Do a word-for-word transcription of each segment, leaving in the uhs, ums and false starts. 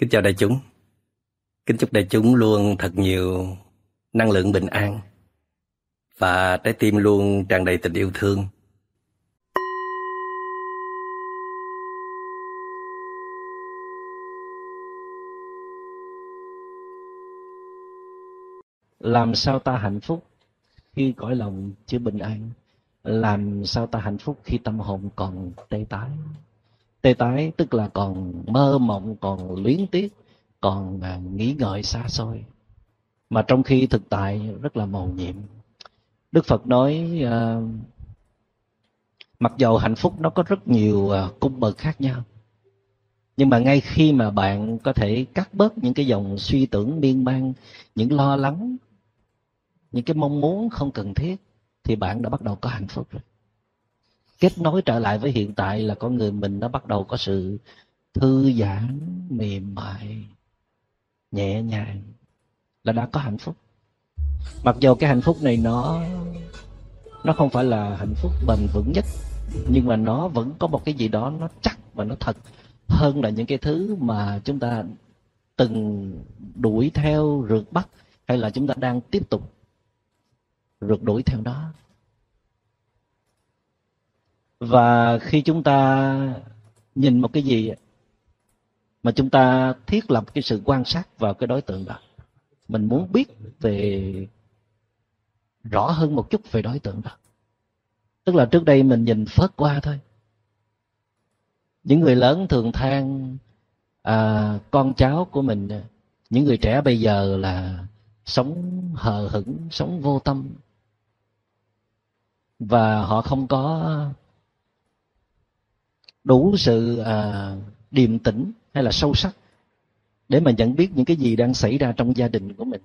Kính chào đại chúng. Kính chúc đại chúng luôn thật nhiều năng lượng bình an và trái tim luôn tràn đầy tình yêu thương. Làm sao ta hạnh phúc khi cõi lòng chưa bình an? Làm sao ta hạnh phúc khi tâm hồn còn tê tái? Tê tái tức là còn mơ mộng, còn luyến tiếc, còn nghĩ ngợi xa xôi, mà trong khi thực tại rất là mầu nhiệm. Đức Phật nói uh, mặc dầu hạnh phúc nó có rất nhiều uh, cung bậc khác nhau, nhưng mà ngay khi mà bạn có thể cắt bớt những cái dòng suy tưởng miên man, những lo lắng, những cái mong muốn không cần thiết, thì bạn đã bắt đầu có hạnh phúc rồi. Kết nối trở lại với hiện tại là con người mình đã bắt đầu có sự thư giãn, mềm mại, nhẹ nhàng, là đã có hạnh phúc. Mặc dù cái hạnh phúc này nó nó không phải là hạnh phúc bền vững nhất, nhưng mà nó vẫn có một cái gì đó nó chắc và nó thật hơn là những cái thứ mà chúng ta từng đuổi theo, rượt bắt, hay là chúng ta đang tiếp tục rượt đuổi theo đó. Và khi chúng ta nhìn một cái gì mà chúng ta thiết lập cái sự quan sát vào cái đối tượng đó, mình muốn biết về rõ hơn một chút về đối tượng đó. Tức là trước đây mình nhìn phớt qua thôi. Những người lớn thường than à, con cháu của mình, những người trẻ bây giờ là sống hờ hững, sống vô tâm, và họ không có đủ sự à, điềm tĩnh hay là sâu sắc để mà nhận biết những cái gì đang xảy ra trong gia đình của mình.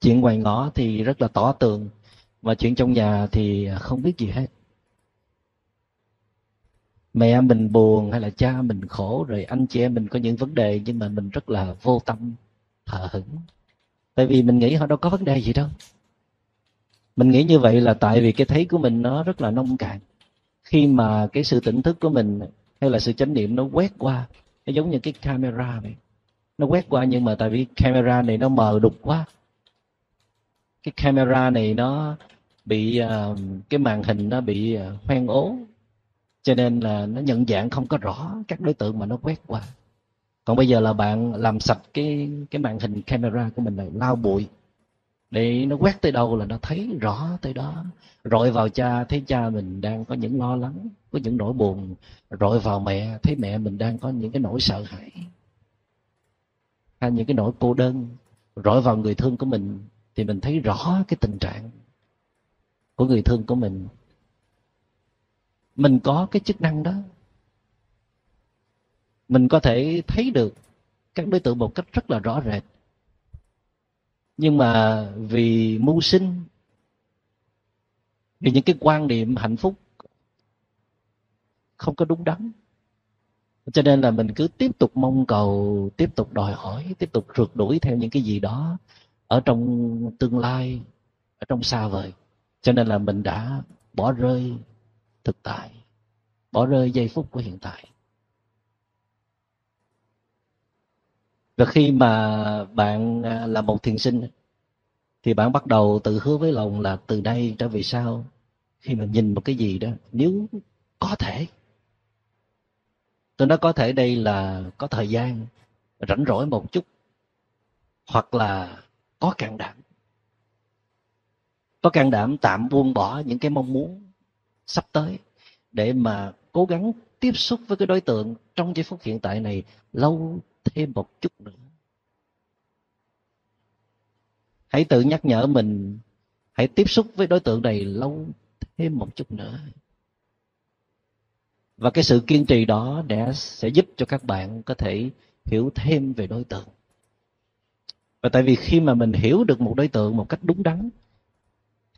Chuyện ngoài ngõ thì rất là tỏ tường, mà chuyện trong nhà thì không biết gì hết. Mẹ mình buồn hay là cha mình khổ, rồi anh chị em mình có những vấn đề, nhưng mà mình rất là vô tâm, hờ hững. Tại vì mình nghĩ họ đâu có vấn đề gì đâu. Mình nghĩ như vậy là tại vì cái thấy của mình nó rất là nông cạn. Khi mà cái sự tỉnh thức của mình hay là sự chánh niệm nó quét qua, nó giống như cái camera vậy. Nó quét qua, nhưng mà tại vì camera này nó mờ đục quá. Cái camera này nó bị, uh, cái màn hình nó bị uh, hoen ố, cho nên là nó nhận dạng không có rõ các đối tượng mà nó quét qua. Còn bây giờ là bạn làm sạch cái, cái màn hình camera của mình này, lau bụi, để nó quét tới đâu là nó thấy rõ tới đó. Rọi vào cha, thấy cha mình đang có những lo lắng, có những nỗi buồn. Rọi vào mẹ, thấy mẹ mình đang có những cái nỗi sợ hãi, hay những cái nỗi cô đơn. Rọi vào người thương của mình, thì mình thấy rõ cái tình trạng của người thương của mình. Mình có cái chức năng đó. Mình có thể thấy được các đối tượng một cách rất là rõ rệt. Nhưng mà vì mưu sinh, vì những cái quan niệm hạnh phúc không có đúng đắn, cho nên là mình cứ tiếp tục mong cầu, tiếp tục đòi hỏi, tiếp tục rượt đuổi theo những cái gì đó ở trong tương lai, ở trong xa vời. Cho nên là mình đã bỏ rơi thực tại, bỏ rơi giây phút của hiện tại. Và khi mà bạn là một thiền sinh thì bạn bắt đầu tự hứa với lòng là từ đây trở về sau, khi mình nhìn một cái gì đó, nếu có thể, tôi nói có thể đây là có thời gian rảnh rỗi một chút, hoặc là có can đảm, có can đảm tạm buông bỏ những cái mong muốn sắp tới để mà cố gắng tiếp xúc với cái đối tượng trong giây phút hiện tại này lâu thêm một chút nữa. Hãy tự nhắc nhở mình, hãy tiếp xúc với đối tượng này lâu thêm một chút nữa. Và cái sự kiên trì đó đã sẽ giúp cho các bạn có thể hiểu thêm về đối tượng. Và tại vì khi mà mình hiểu được một đối tượng một cách đúng đắn,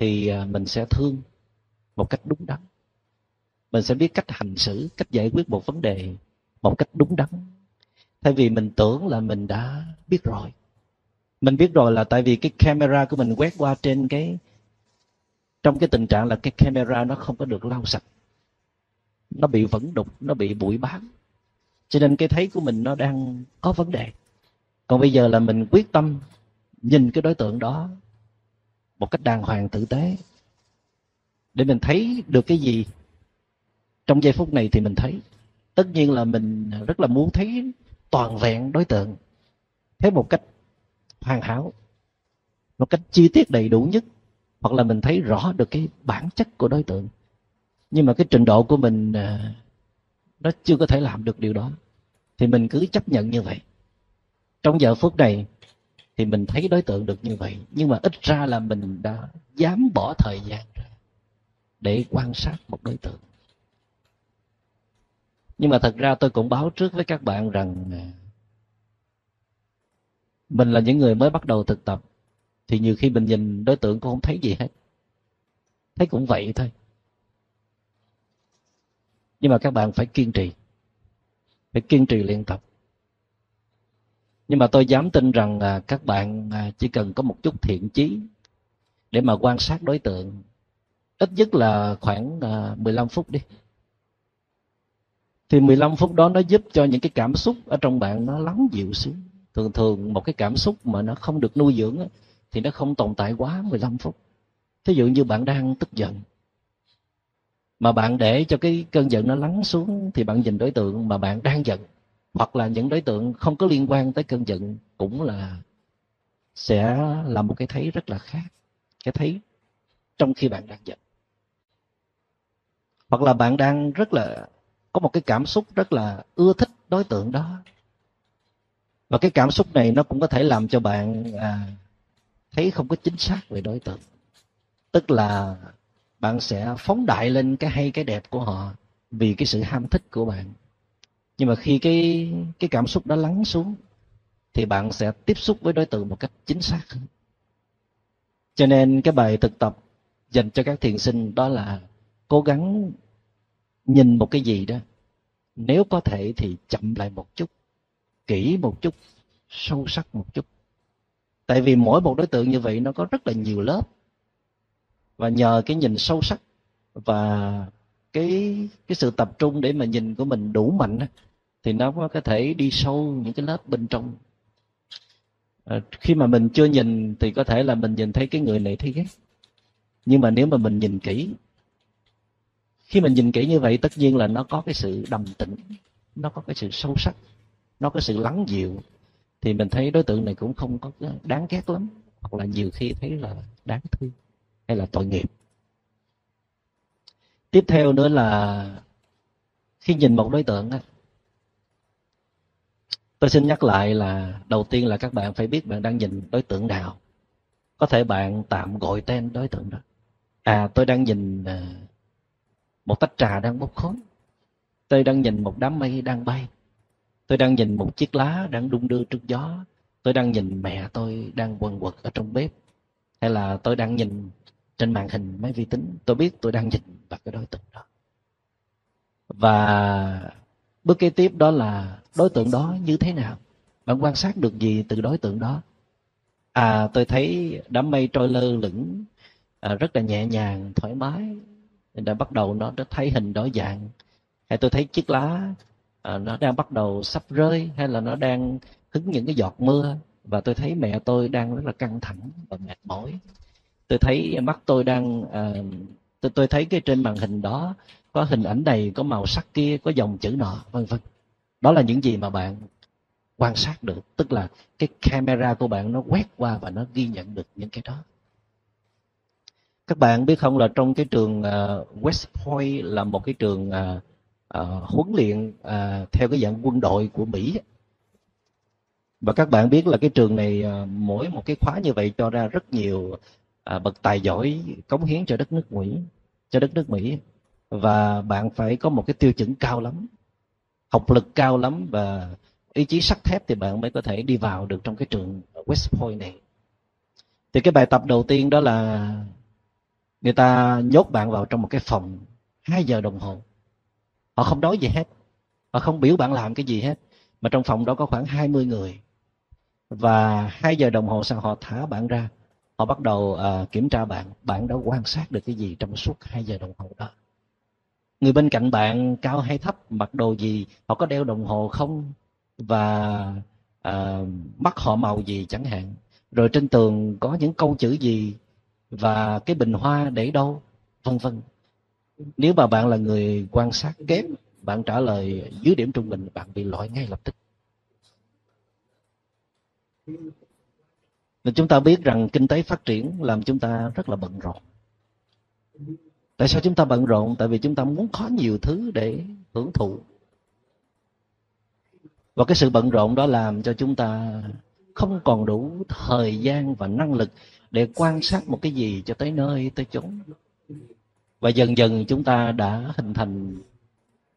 thì mình sẽ thương một cách đúng đắn. Mình sẽ biết cách hành xử, cách giải quyết một vấn đề một cách đúng đắn. Thay vì mình tưởng là mình đã biết rồi. Mình biết rồi là tại vì cái camera của mình quét qua trên cái, trong cái tình trạng là cái camera nó không có được lau sạch. Nó bị vẩn đục, nó bị bụi bám. Cho nên cái thấy của mình nó đang có vấn đề. Còn bây giờ là mình quyết tâm nhìn cái đối tượng đó một cách đàng hoàng tử tế, để mình thấy được cái gì trong giây phút này thì mình thấy. Tất nhiên là mình rất là muốn thấy toàn vẹn đối tượng, thấy một cách hoàn hảo, một cách chi tiết đầy đủ nhất, hoặc là mình thấy rõ được cái bản chất của đối tượng. Nhưng mà cái trình độ của mình nó chưa có thể làm được điều đó, thì mình cứ chấp nhận như vậy. Trong giờ phút này thì mình thấy đối tượng được như vậy, nhưng mà ít ra là mình đã dám bỏ thời gian ra để quan sát một đối tượng. Nhưng mà thật ra tôi cũng báo trước với các bạn rằng mình là những người mới bắt đầu thực tập, thì nhiều khi mình nhìn đối tượng cũng không thấy gì hết, thấy cũng vậy thôi. Nhưng mà các bạn phải kiên trì, phải kiên trì luyện tập. Nhưng mà tôi dám tin rằng các bạn chỉ cần có một chút thiện chí để mà quan sát đối tượng, ít nhất là khoảng mười lăm phút đi. Thì mười lăm phút đó nó giúp cho những cái cảm xúc ở trong bạn nó lắng dịu xuống. Thường thường một cái cảm xúc mà nó không được nuôi dưỡng thì nó không tồn tại quá mười lăm phút. Thí dụ như bạn đang tức giận, mà bạn để cho cái cơn giận nó lắng xuống thì bạn nhìn đối tượng mà bạn đang giận, hoặc là những đối tượng không có liên quan tới cơn giận, cũng là sẽ là một cái thấy rất là khác, cái thấy trong khi bạn đang giận. Hoặc là bạn đang rất là có một cái cảm xúc rất là ưa thích đối tượng đó, và cái cảm xúc này nó cũng có thể làm cho bạn à, thấy không có chính xác về đối tượng. Tức là bạn sẽ phóng đại lên cái hay cái đẹp của họ vì cái sự ham thích của bạn. Nhưng mà khi cái, cái cảm xúc đó lắng xuống thì bạn sẽ tiếp xúc với đối tượng một cách chính xác. Cho nên cái bài thực tập dành cho các thiền sinh đó là cố gắng nhìn một cái gì đó, nếu có thể thì chậm lại một chút, kỹ một chút, sâu sắc một chút. Tại vì mỗi một đối tượng như vậy nó có rất là nhiều lớp. Và nhờ cái nhìn sâu sắc và cái, cái sự tập trung để mà nhìn của mình đủ mạnh thì nó có thể đi sâu những cái lớp bên trong. À, khi mà mình chưa nhìn thì có thể là mình nhìn thấy cái người này thấy ghét. Nhưng mà nếu mà mình nhìn kỹ, khi mình nhìn kỹ như vậy tất nhiên là nó có cái sự đầm tĩnh, nó có cái sự sâu sắc, nó có sự lắng dịu. Thì mình thấy đối tượng này cũng không có đáng ghét lắm, hoặc là nhiều khi thấy là đáng thương hay là tội nghiệp. Tiếp theo nữa là khi nhìn một đối tượng, tôi xin nhắc lại là đầu tiên là các bạn phải biết bạn đang nhìn đối tượng nào. Có thể bạn tạm gọi tên đối tượng đó. À, tôi đang nhìn một tách trà đang bốc khói, tôi đang nhìn một đám mây đang bay, tôi đang nhìn một chiếc lá đang đung đưa trước gió, tôi đang nhìn mẹ tôi đang quần quật ở trong bếp, hay là tôi đang nhìn trên màn hình máy vi tính. Tôi biết tôi đang nhìn vào cái đối tượng đó. Và bước kế tiếp đó là đối tượng đó như thế nào, bạn quan sát được gì từ đối tượng đó. À, tôi thấy đám mây trôi lơ lửng à, rất là nhẹ nhàng, thoải mái, đã bắt đầu nó đã thay hình đổi dạng. Hay tôi thấy chiếc lá à, nó đang bắt đầu sắp rơi, hay là nó đang hứng những cái giọt mưa, và tôi thấy mẹ tôi đang rất là căng thẳng và mệt mỏi. Tôi thấy mắt tôi đang à, tôi, tôi thấy cái trên màn hình đó có hình ảnh này, có màu sắc kia, có dòng chữ nọ, vân vân. Đó là những gì mà bạn quan sát được, tức là cái camera của bạn nó quét qua và nó ghi nhận được những cái đó. Các bạn biết không, là trong cái trường uh, West Point là một cái trường uh, uh, huấn luyện uh, theo cái dạng quân đội của Mỹ. Và các bạn biết là cái trường này uh, mỗi một cái khóa như vậy cho ra rất nhiều uh, bậc tài giỏi cống hiến cho đất nước Mỹ, cho đất nước Mỹ. Và bạn phải có một cái tiêu chuẩn cao lắm, học lực cao lắm và ý chí sắt thép thì bạn mới có thể đi vào được trong cái trường West Point này. Thì cái bài tập đầu tiên đó là người ta nhốt bạn vào trong một cái phòng hai giờ đồng hồ. Họ không nói gì hết, họ không biểu bạn làm cái gì hết, mà trong phòng đó có khoảng hai mươi người. Và hai giờ đồng hồ sau họ thả bạn ra. Họ bắt đầu uh, kiểm tra bạn. Bạn đã quan sát được cái gì trong suốt hai giờ đồng hồ đó. người bên cạnh bạn cao hay thấp, mặc đồ gì, họ có đeo đồng hồ không, và uh, mắt họ màu gì chẳng hạn, rồi trên tường có những câu chữ gì và cái bình hoa để đâu, vân vân. Nếu mà bạn là người quan sát kém, bạn trả lời dưới điểm trung bình, bạn bị loại ngay lập tức. Nên chúng ta biết rằng kinh tế phát triển làm chúng ta rất là bận rộn. Tại sao chúng ta bận rộn? Tại vì chúng ta muốn có nhiều thứ để hưởng thụ. Và cái sự bận rộn đó làm cho chúng ta không còn đủ thời gian và năng lực để quan sát một cái gì cho tới nơi, tới chốn. Và dần dần chúng ta đã hình thành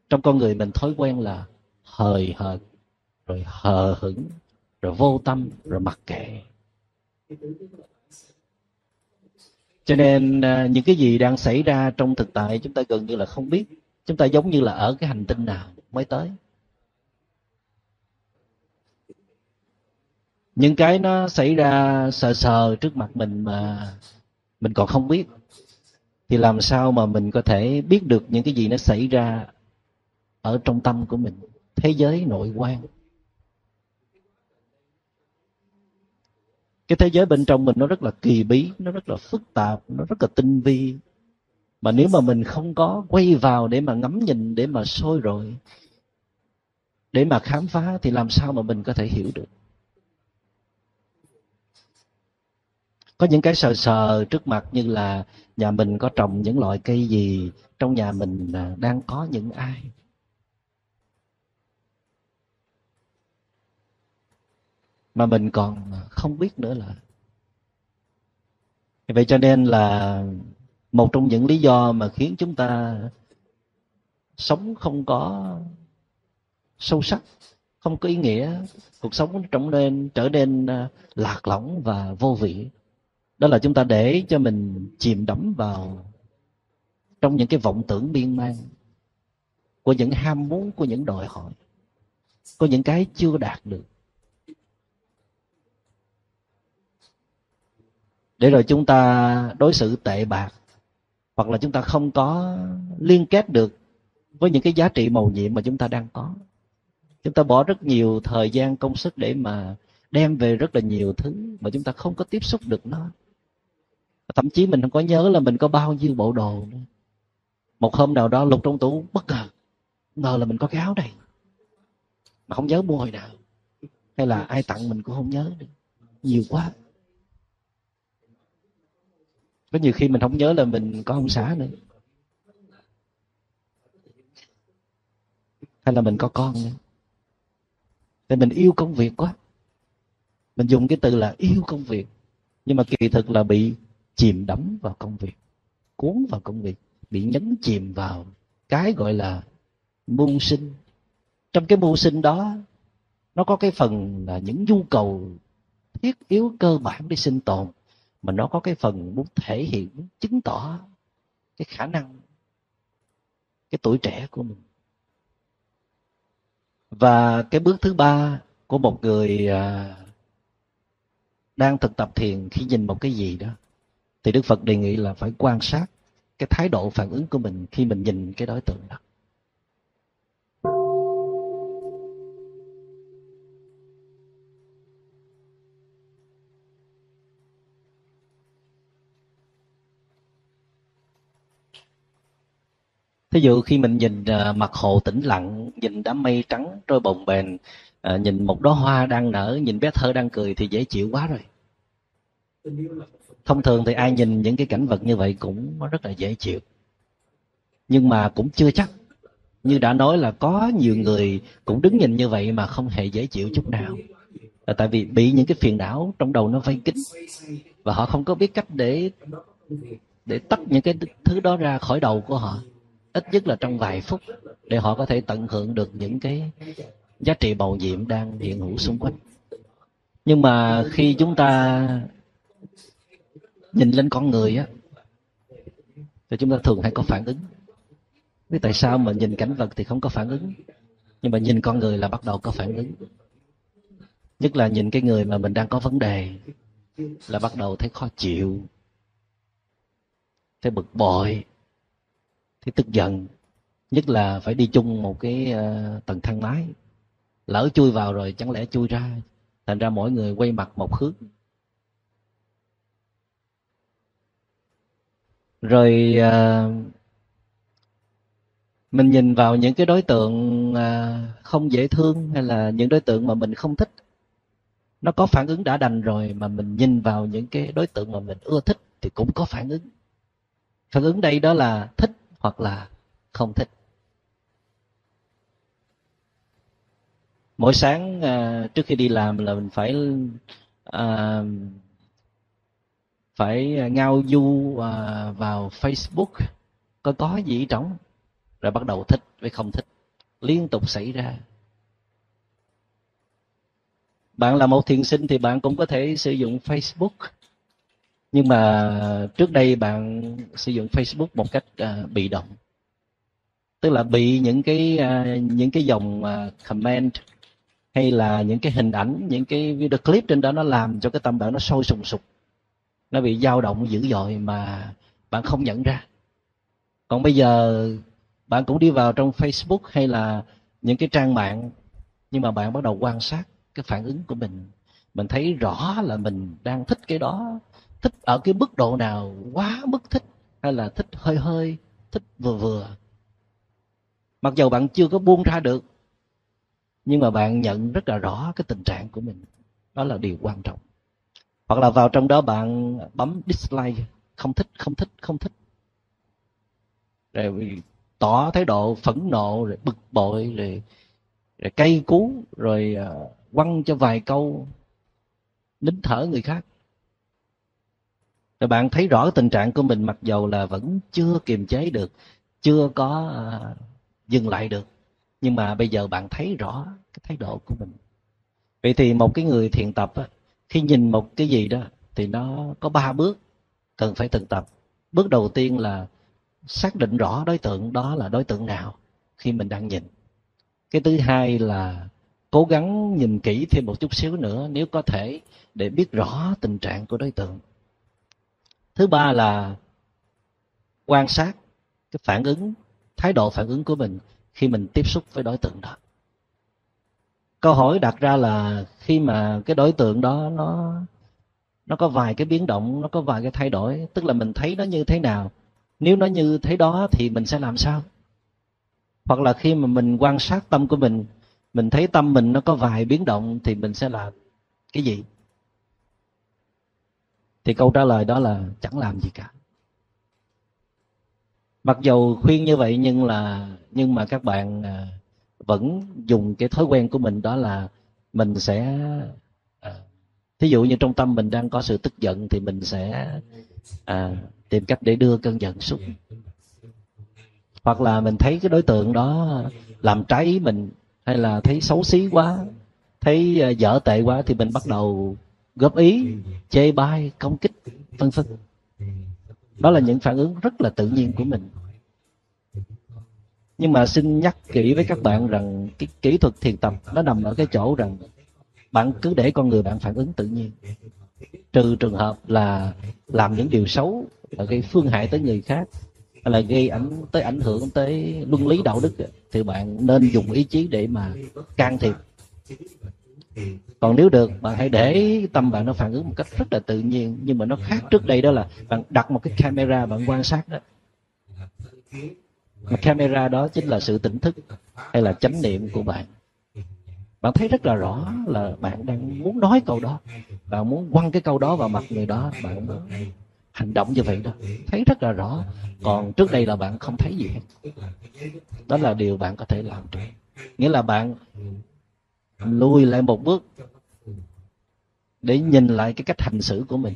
trong con người mình thói quen là hời hợt, rồi hờ hững, rồi vô tâm, rồi mặc kệ. Cho nên những cái gì đang xảy ra trong thực tại chúng ta gần như là không biết. Chúng ta giống như là ở cái hành tinh nào mới tới. Những cái nó xảy ra sờ sờ trước mặt mình mà mình còn không biết, thì làm sao mà mình có thể biết được những cái gì nó xảy ra ở trong tâm của mình, thế giới nội quan. Cái thế giới bên trong mình nó rất là kỳ bí, nó rất là phức tạp, nó rất là tinh vi. Mà nếu mà mình không có quay vào để mà ngắm nhìn, để mà soi rọi, để mà khám phá, thì làm sao mà mình có thể hiểu được. Có những cái sờ sờ trước mặt như là nhà mình có trồng những loại cây gì, trong nhà mình đang có những ai. Mà mình còn không biết nữa là. Vậy cho nên là một trong những lý do mà khiến chúng ta sống không có sâu sắc, không có ý nghĩa, cuộc sống trở nên, trở nên lạc lõng và vô vị. Đó là chúng ta để cho mình chìm đắm vào trong những cái vọng tưởng miên man của những ham muốn, của những đòi hỏi, của những cái chưa đạt được. Để rồi chúng ta đối xử tệ bạc, hoặc là chúng ta không có liên kết được với những cái giá trị mầu nhiệm mà chúng ta đang có. Chúng ta bỏ rất nhiều thời gian công sức để mà đem về rất là nhiều thứ mà chúng ta không có tiếp xúc được nó. Thậm chí mình không có nhớ là mình có bao nhiêu bộ đồ nữa. Một hôm nào đó lục trong tủ bất ngờ, ngờ là mình có cái áo này mà không nhớ mua hồi nào, hay là ai tặng mình cũng không nhớ được. Nhiều quá. Có nhiều khi mình không nhớ là mình có ông xã nữa, hay là mình có con nữa. Thì mình yêu công việc quá. Mình dùng cái từ là yêu công việc, nhưng mà kỳ thực là bị chìm đắm vào công việc, cuốn vào công việc, bị nhấn chìm vào cái gọi là mưu sinh. Trong cái mưu sinh đó, nó có cái phần là những nhu cầu thiết yếu cơ bản để sinh tồn, mà nó có cái phần muốn thể hiện, muốn chứng tỏ cái khả năng, cái tuổi trẻ của mình. Và cái bước thứ ba của một người đang thực tập thiền, khi nhìn một cái gì đó, thì Đức Phật đề nghị là phải quan sát cái thái độ phản ứng của mình khi mình nhìn cái đối tượng đó. Thí dụ khi mình nhìn mặt hồ tĩnh lặng, nhìn đám mây trắng trôi bồng bềnh, nhìn một đóa hoa đang nở, nhìn bé thơ đang cười thì dễ chịu quá rồi. Thông thường thì ai nhìn những cái cảnh vật như vậy cũng rất là dễ chịu. Nhưng mà cũng chưa chắc. Như đã nói là có nhiều người cũng đứng nhìn như vậy mà không hề dễ chịu chút nào. Là tại vì bị những cái phiền não trong đầu nó vây kín, và họ không có biết cách để, để tách những cái thứ đó ra khỏi đầu của họ, ít nhất là trong vài phút, để họ có thể tận hưởng được những cái giá trị bầu nhiệm đang hiện hữu xung quanh. Nhưng mà khi chúng ta nhìn lên con người á, thì chúng ta thường hay có phản ứng. Vì tại sao mà nhìn cảnh vật thì không có phản ứng, nhưng mà nhìn con người là bắt đầu có phản ứng. Nhất là nhìn cái người mà mình đang có vấn đề là bắt đầu thấy khó chịu, thấy bực bội, thấy tức giận, nhất là phải đi chung một cái tầng thang máy, lỡ chui vào rồi chẳng lẽ chui ra, thành ra mỗi người quay mặt một hướng. Rồi mình nhìn vào những cái đối tượng không dễ thương hay là những đối tượng mà mình không thích, nó có phản ứng đã đành rồi, mà mình nhìn vào những cái đối tượng mà mình ưa thích thì cũng có phản ứng. Phản ứng đây đó là thích hoặc là không thích. Mỗi sáng trước khi đi làm là mình phải à, phải ngao du vào Facebook có có gì trống, rồi bắt đầu thích với không thích liên tục xảy ra. Bạn là một thiền sinh thì bạn cũng có thể sử dụng Facebook, nhưng mà trước đây bạn sử dụng Facebook một cách uh, bị động, tức là bị những cái uh, những cái dòng uh, comment hay là những cái hình ảnh, những cái video clip trên đó nó làm cho cái tâm bạn nó sôi sùng sục, nó bị dao động dữ dội mà bạn không nhận ra. Còn bây giờ bạn cũng đi vào trong Facebook hay là những cái trang mạng, nhưng mà bạn bắt đầu quan sát cái phản ứng của mình. Mình thấy rõ là mình đang thích cái đó, thích ở cái mức độ nào, quá mức thích hay là thích hơi hơi, thích vừa vừa. Mặc dù bạn chưa có buông ra được, nhưng mà bạn nhận rất là rõ cái tình trạng của mình. Đó là điều quan trọng. Hoặc là vào trong đó bạn bấm dislike, không thích, không thích, không thích, rồi tỏ thái độ phẫn nộ, rồi bực bội, rồi, rồi cay cú, rồi quăng cho vài câu nín thở người khác. Rồi bạn thấy rõ tình trạng của mình, mặc dầu là vẫn chưa kiềm chế được, chưa có uh, dừng lại được, nhưng mà bây giờ bạn thấy rõ cái thái độ của mình. Vậy thì một cái người thiền tập á, khi nhìn một cái gì đó thì nó có ba bước cần phải thực tập. Bước đầu tiên là xác định rõ đối tượng đó là đối tượng nào khi mình đang nhìn. Cái thứ hai là cố gắng nhìn kỹ thêm một chút xíu nữa nếu có thể để biết rõ tình trạng của đối tượng. Thứ ba là quan sát cái phản ứng, thái độ phản ứng của mình khi mình tiếp xúc với đối tượng đó. Câu hỏi đặt ra là khi mà cái đối tượng đó nó nó có vài cái biến động, nó có vài cái thay đổi, tức là mình thấy nó như thế nào, nếu nó như thế đó thì mình sẽ làm sao? Hoặc là khi mà mình quan sát tâm của mình, mình thấy tâm mình nó có vài biến động thì mình sẽ làm cái gì? Thì câu trả lời đó là chẳng làm gì cả. Mặc dù khuyên như vậy nhưng là nhưng mà các bạn vẫn dùng cái thói quen của mình, đó là mình sẽ, thí dụ như trong tâm mình đang có sự tức giận thì mình sẽ à, tìm cách để đưa cơn giận xuống. Hoặc là mình thấy cái đối tượng đó làm trái ý mình, hay là thấy xấu xí quá, thấy dở tệ quá thì mình bắt đầu góp ý, chê bai, công kích, vân vân. Đó là những phản ứng rất là tự nhiên của mình. Nhưng mà xin nhắc kỹ với các bạn rằng cái kỹ thuật thiền tập nó nằm ở cái chỗ rằng bạn cứ để con người bạn phản ứng tự nhiên, trừ trường hợp là làm những điều xấu, là gây phương hại tới người khác, là gây ảnh tới ảnh hưởng tới luân lý đạo đức, thì bạn nên dùng ý chí để mà can thiệp. Còn nếu được, bạn hãy để tâm bạn nó phản ứng một cách rất là tự nhiên. Nhưng mà nó khác trước đây, đó là bạn đặt một cái camera, bạn quan sát đó. Mà camera đó chính là sự tỉnh thức hay là chánh niệm của bạn. Bạn thấy rất là rõ là bạn đang muốn nói câu đó, bạn muốn quăng cái câu đó vào mặt người đó, bạn muốn hành động như vậy đó, thấy rất là rõ. Còn trước đây là bạn không thấy gì hết. Đó là điều bạn có thể làm được. Nghĩa là bạn lùi lại một bước để nhìn lại cái cách hành xử của mình,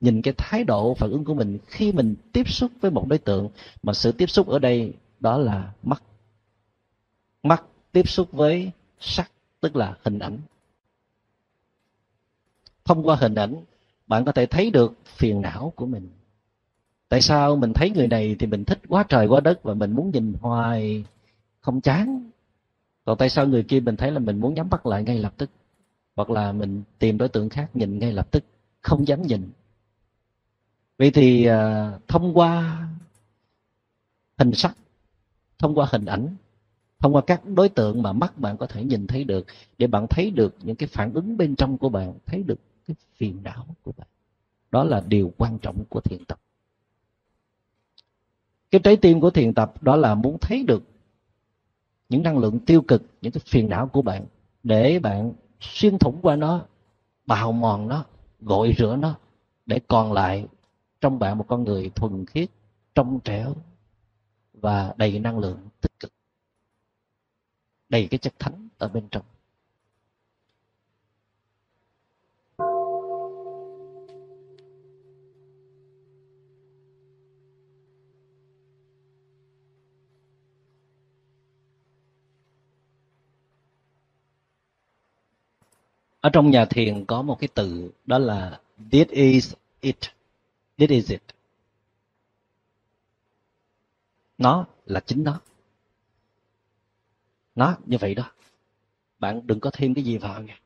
nhìn cái thái độ phản ứng của mình khi mình tiếp xúc với một đối tượng. Mà sự tiếp xúc ở đây đó là mắt. Mắt tiếp xúc với sắc, tức là hình ảnh. Thông qua hình ảnh, bạn có thể thấy được phiền não của mình. Tại sao mình thấy người này thì mình thích quá trời quá đất và mình muốn nhìn hoài không chán? Còn tại sao người kia mình thấy là mình muốn nhắm mắt lại ngay lập tức? Hoặc là mình tìm đối tượng khác nhìn ngay lập tức, không dám nhìn. Vậy thì thông qua hình sắc, thông qua hình ảnh, thông qua các đối tượng mà mắt bạn có thể nhìn thấy được, để bạn thấy được những cái phản ứng bên trong của bạn, thấy được cái phiền não của bạn. Đó là điều quan trọng của thiền tập. Cái trái tim của thiền tập đó là muốn thấy được những năng lượng tiêu cực, những cái phiền não của bạn, để bạn xuyên thủng qua nó, bào mòn nó, gội rửa nó, để còn lại trong bạn một con người thuần khiết, trong trẻo và đầy năng lượng tích cực, đầy cái chất thánh ở bên trong. Ở trong nhà thiền có một cái từ đó là this is it. This is it. Nó là chính nó. Nó như vậy đó. Bạn đừng có thêm cái gì vào nha.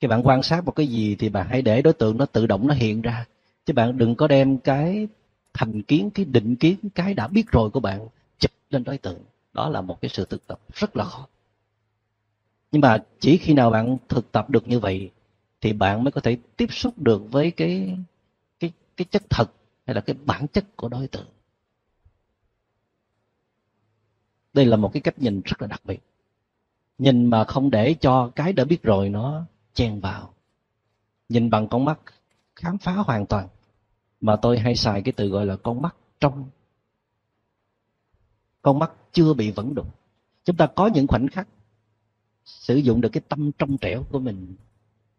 Khi bạn quan sát một cái gì thì bạn hãy để đối tượng nó tự động nó hiện ra. Chứ bạn đừng có đem cái thành kiến, cái định kiến, cái đã biết rồi của bạn chụp lên đối tượng. Đó là một cái sự thực tập rất là khó. Nhưng mà chỉ khi nào bạn thực tập được như vậy thì bạn mới có thể tiếp xúc được với cái cái cái chất thật hay là cái bản chất của đối tượng. Đây là một cái cách nhìn rất là đặc biệt. Nhìn mà không để cho cái đã biết rồi nó chen vào. Nhìn bằng con mắt khám phá hoàn toàn. Mà tôi hay xài cái từ gọi là con mắt trong. Con mắt chưa bị vẫn đục. Chúng ta có những khoảnh khắc sử dụng được cái tâm trong trẻo của mình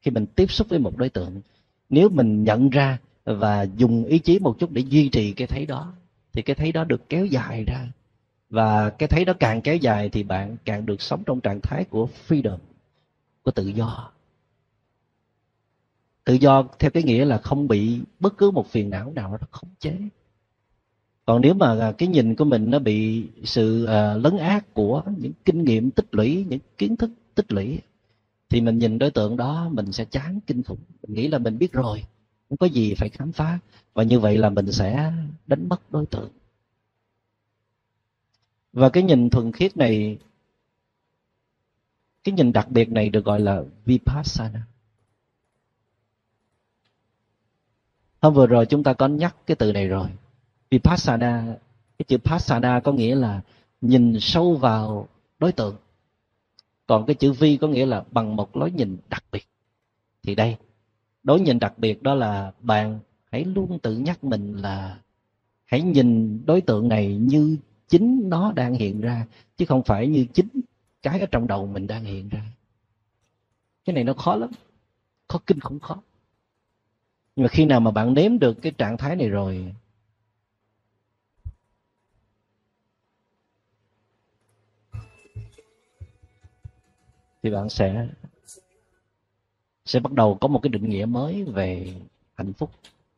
khi mình tiếp xúc với một đối tượng. Nếu mình nhận ra và dùng ý chí một chút để duy trì cái thấy đó, thì cái thấy đó được kéo dài ra. Và cái thấy đó càng kéo dài thì bạn càng được sống trong trạng thái của freedom, của tự do. Tự do theo cái nghĩa là không bị bất cứ một phiền não nào nó khống chế. Còn nếu mà cái nhìn của mình nó bị sự lấn át của những kinh nghiệm tích lũy, những kiến thức tích lũy, thì mình nhìn đối tượng đó mình sẽ chán kinh khủng. Mình nghĩ là mình biết rồi, không có gì phải khám phá. Và như vậy là mình sẽ đánh mất đối tượng. Và cái nhìn thuần khiết này, cái nhìn đặc biệt này được gọi là Vipassana. Hôm vừa rồi chúng ta có nhắc cái từ này rồi. Vipassana, cái chữ Passana có nghĩa là nhìn sâu vào đối tượng. Còn cái chữ Vi có nghĩa là bằng một lối nhìn đặc biệt. Thì đây, đối nhìn đặc biệt đó là bạn hãy luôn tự nhắc mình là hãy nhìn đối tượng này như chính nó đang hiện ra, chứ không phải như chính cái ở trong đầu mình đang hiện ra. Cái này nó khó lắm, khó kinh khủng khó. Nhưng mà khi nào mà bạn nếm được cái trạng thái này rồi, thì bạn sẽ sẽ bắt đầu có một cái định nghĩa mới về hạnh phúc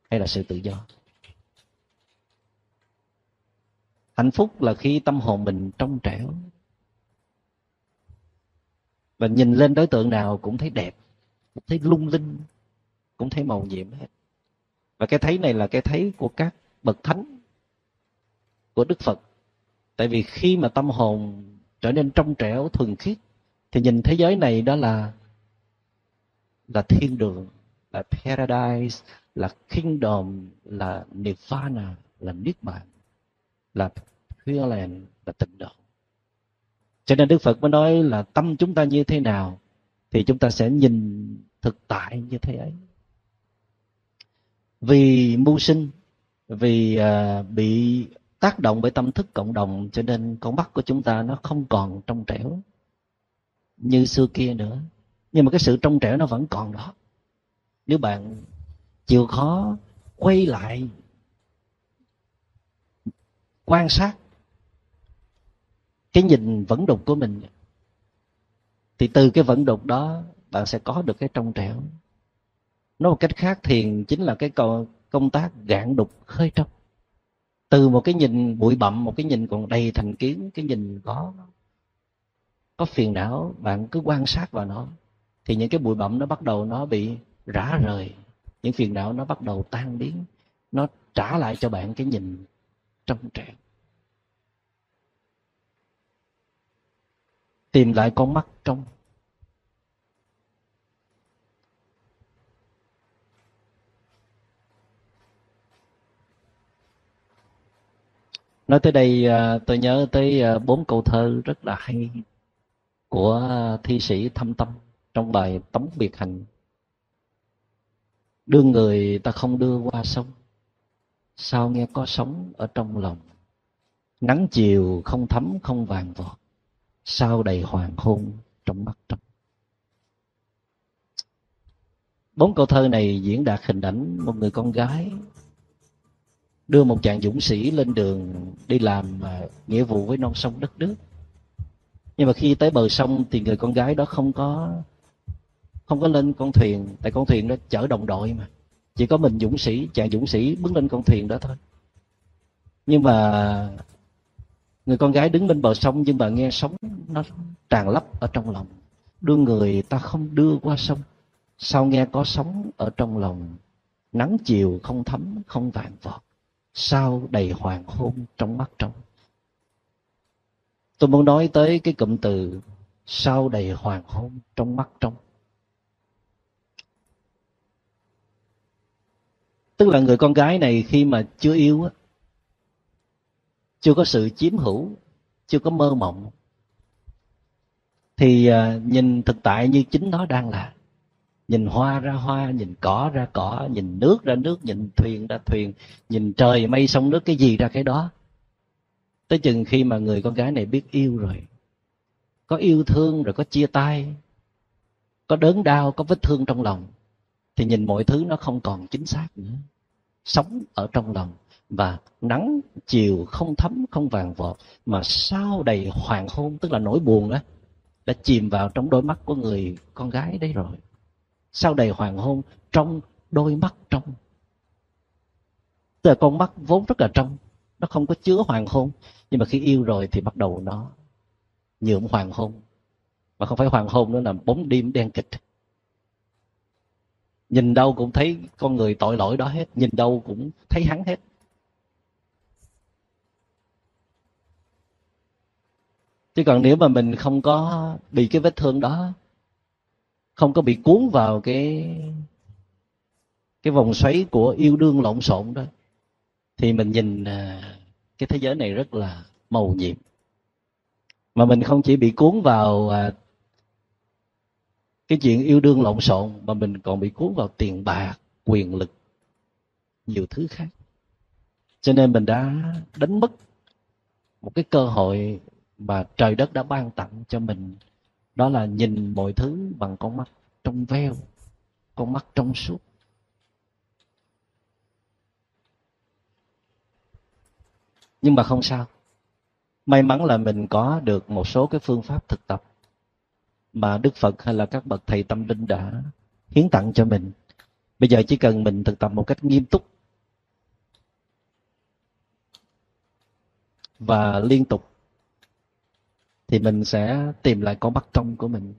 hay là sự tự do. Hạnh phúc là khi tâm hồn mình trong trẻo và nhìn lên đối tượng nào cũng thấy đẹp, cũng thấy lung linh, cũng thấy màu nhiệm hết. Và cái thấy này là cái thấy của các bậc thánh, của Đức Phật. Tại vì khi mà tâm hồn trở nên trong trẻo, thuần khiết, thì nhìn thế giới này đó là là thiên đường, là paradise, là kingdom, là nirvana, là niết bàn, là Pure Land, là tịnh độ. Cho nên Đức Phật mới nói là tâm chúng ta như thế nào thì chúng ta sẽ nhìn thực tại như thế ấy. Vì mưu sinh, vì uh, bị tác động bởi tâm thức cộng đồng, cho nên con mắt của chúng ta nó không còn trong trẻo như xưa kia nữa. Nhưng mà cái sự trong trẻo nó vẫn còn đó. Nếu bạn chịu khó quay lại quan sát cái nhìn vẫn đục của mình, thì từ cái vẫn đục đó bạn sẽ có được cái trong trẻo. Nói một cách khác, thiền chính là cái công tác gạn đục khơi trong. Từ một cái nhìn bụi bặm, một cái nhìn còn đầy thành kiến, cái nhìn có có phiền não, bạn cứ quan sát vào nó, thì những cái bụi bặm nó bắt đầu nó bị rã rời, những phiền não nó bắt đầu tan biến, nó trả lại cho bạn cái nhìn trong trẻo. tìm lại con mắt trong. Nói tới đây tôi nhớ tới bốn câu thơ rất là hay của thi sĩ Thâm Tâm trong bài Tống Biệt Hành. Đưa người ta không đưa qua sông, sao nghe có sóng ở trong lòng. Nắng chiều không thấm không vàng vọt, sao đầy hoàng hôn trong mắt trăng. Bốn câu thơ này diễn đạt hình ảnh một người con gái đưa một chàng dũng sĩ lên đường đi làm nghĩa vụ với non sông đất nước. Nhưng mà khi tới bờ sông thì người con gái đó không có không có lên con thuyền, tại con thuyền đó chở đồng đội mà, chỉ có mình dũng sĩ, chàng dũng sĩ bước lên con thuyền đó thôi. Nhưng mà người con gái đứng bên bờ sông, nhưng mà nghe sóng nó tràn lấp ở trong lòng. Đưa người ta không đưa qua sông, sao nghe có sóng ở trong lòng. Nắng chiều không thấm không vàng vọt, sao đầy hoàng hôn trong mắt trong. Tôi muốn nói tới cái cụm từ sao đầy hoàng hôn trong mắt trong. Tức là người con gái này khi mà chưa yêu á, chưa có sự chiếm hữu, chưa có mơ mộng, thì nhìn thực tại như chính nó đang là. Nhìn hoa ra hoa, nhìn cỏ ra cỏ, nhìn nước ra nước, nhìn thuyền ra thuyền, nhìn trời mây sông nước, cái gì ra cái đó. Tới chừng khi mà người con gái này biết yêu rồi, có yêu thương rồi, có chia tay, có đớn đau, có vết thương trong lòng, thì nhìn mọi thứ nó không còn chính xác nữa. Sống ở trong lòng, và nắng chiều không thấm không vàng vọt, mà sao đầy hoàng hôn, tức là nỗi buồn đó đã chìm vào trong đôi mắt của người con gái đấy rồi. Sao đầy hoàng hôn trong đôi mắt trong, tức là con mắt vốn rất là trong, nó không có chứa hoàng hôn, nhưng mà khi yêu rồi thì bắt đầu nó nhuộm hoàng hôn, mà không phải hoàng hôn nữa là bóng đêm đen kịch. Nhìn đâu cũng thấy con người tội lỗi đó hết, nhìn đâu cũng thấy hắn hết. Chứ còn nếu mà mình không có bị cái vết thương đó, không có bị cuốn vào cái cái vòng xoáy của yêu đương lộn xộn đó, thì mình nhìn cái thế giới này rất là màu nhiệm. Mà mình không chỉ bị cuốn vào cái chuyện yêu đương lộn xộn, mà mình còn bị cuốn vào tiền bạc, quyền lực, nhiều thứ khác. Cho nên mình đã đánh mất một cái cơ hội mà trời đất đã ban tặng cho mình, đó là nhìn mọi thứ bằng con mắt trong veo, con mắt trong suốt. Nhưng mà không sao, may mắn là mình có được một số cái phương pháp thực tập mà Đức Phật hay là các bậc thầy tâm linh đã hiến tặng cho mình. Bây giờ chỉ cần mình thực tập một cách nghiêm túc và liên tục, thì mình sẽ tìm lại con mắt trong của mình.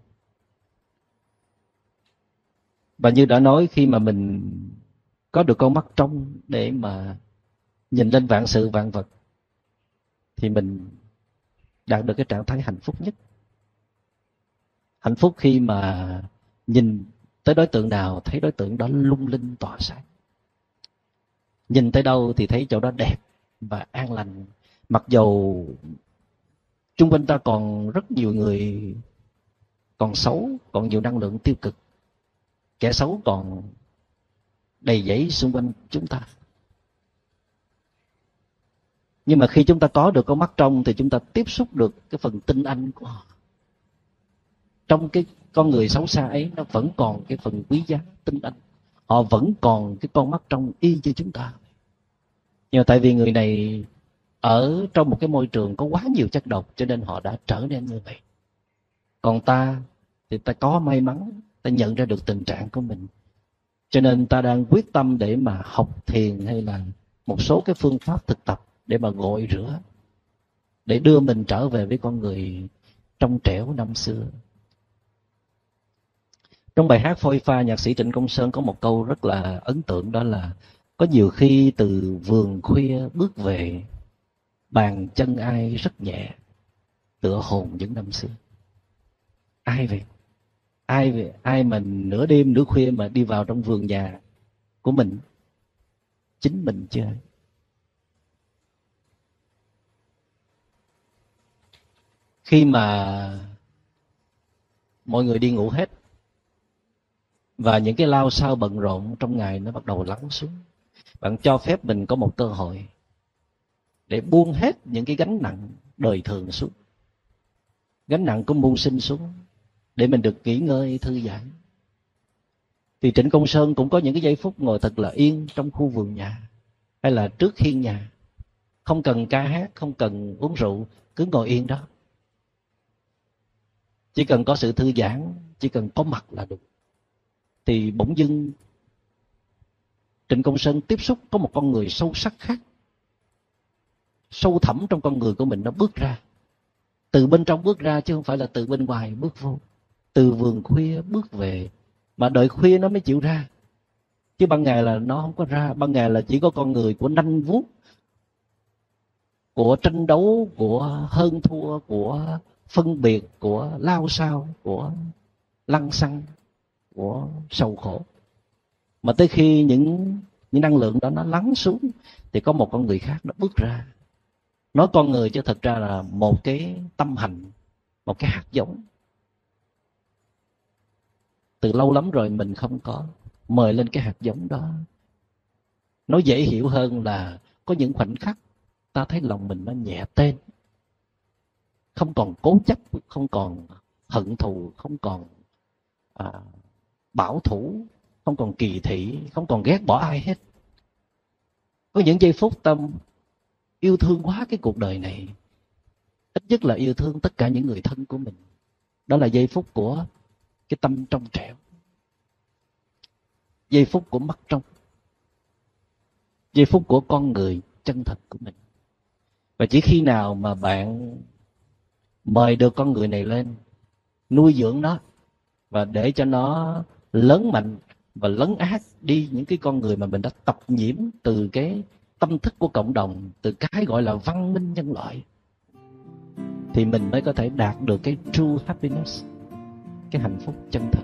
Và như đã nói, khi mà mình có được con mắt trong để mà nhìn lên vạn sự vạn vật, thì mình đạt được cái trạng thái hạnh phúc nhất. Hạnh phúc khi mà nhìn tới đối tượng nào, thấy đối tượng đó lung linh tỏa sáng. Nhìn tới đâu thì thấy chỗ đó đẹp và an lành. Mặc dù chung quanh ta còn rất nhiều người còn xấu, còn nhiều năng lượng tiêu cực, kẻ xấu còn đầy dẫy xung quanh chúng ta. Nhưng mà khi chúng ta có được con mắt trong thì chúng ta tiếp xúc được cái phần tinh anh của họ. Trong cái con người xấu xa ấy, nó vẫn còn cái phần quý giá tinh anh. Họ vẫn còn cái con mắt trong y như chúng ta. Nhưng mà tại vì người này ở trong một cái môi trường có quá nhiều chất độc, cho nên họ đã trở nên như vậy. Còn ta thì ta có may mắn, ta nhận ra được tình trạng của mình, cho nên ta đang quyết tâm để mà học thiền hay là một số cái phương pháp thực tập để mà gội rửa, để đưa mình trở về với con người trong trẻo năm xưa. Trong bài hát Phôi Pha, nhạc sĩ Trịnh Công Sơn có một câu rất là ấn tượng, đó là: có nhiều khi từ vườn khuya bước về, bàn chân ai rất nhẹ, tựa hồn những năm xưa. ai vậy? Ai vậy? Ai mà nửa đêm nửa khuya mà đi vào trong vườn nhà của mình? Chính mình chơi. Khi mà mọi người đi ngủ hết và những cái lao sao bận rộn trong ngày nó bắt đầu lắng xuống, bạn cho phép mình có một cơ hội để buông hết những cái gánh nặng đời thường xuống, gánh nặng của mưu sinh xuống, để mình được nghỉ ngơi thư giãn. Thì Trịnh Công Sơn cũng có những cái giây phút ngồi thật là yên trong khu vườn nhà hay là trước hiên nhà, không cần ca hát, không cần uống rượu, cứ ngồi yên đó. Chỉ cần có sự thư giãn, chỉ cần có mặt là được. Thì bỗng dưng Trịnh Công Sơn tiếp xúc có một con người sâu sắc khác, sâu thẳm trong con người của mình nó bước ra, từ bên trong bước ra chứ không phải là từ bên ngoài bước vô. Từ vườn khuya bước về, mà đợi khuya nó mới chịu ra, chứ ban ngày là nó không có ra. Ban ngày là chỉ có con người của nanh vuốt, của tranh đấu, của hơn thua, của phân biệt, của lao sao, của lăng xăng, của sầu khổ. Mà tới khi những, những năng lượng đó nó lắng xuống thì có một con người khác nó bước ra. Nói con người chứ thật ra là một cái tâm hành, một cái hạt giống. Từ lâu lắm rồi mình không có mời lên cái hạt giống đó. Nó dễ hiểu hơn là có những khoảnh khắc ta thấy lòng mình nó nhẹ tênh, không còn cố chấp, không còn hận thù, không còn à, bảo thủ, không còn kỳ thị, không còn ghét bỏ ai hết. Có những giây phút tâm yêu thương quá cái cuộc đời này, ít nhất là yêu thương tất cả những người thân của mình. Đó là giây phút của cái tâm trong trẻo, giây phút của mắt trong, giây phút của con người chân thật của mình. Và chỉ khi nào mà bạn mời được con người này lên, nuôi dưỡng nó và để cho nó lớn mạnh và lấn át đi những cái con người mà mình đã tập nhiễm từ cái tâm thức của cộng đồng, từ cái gọi là văn minh nhân loại, thì mình mới có thể đạt được cái true happiness, cái hạnh phúc chân thật.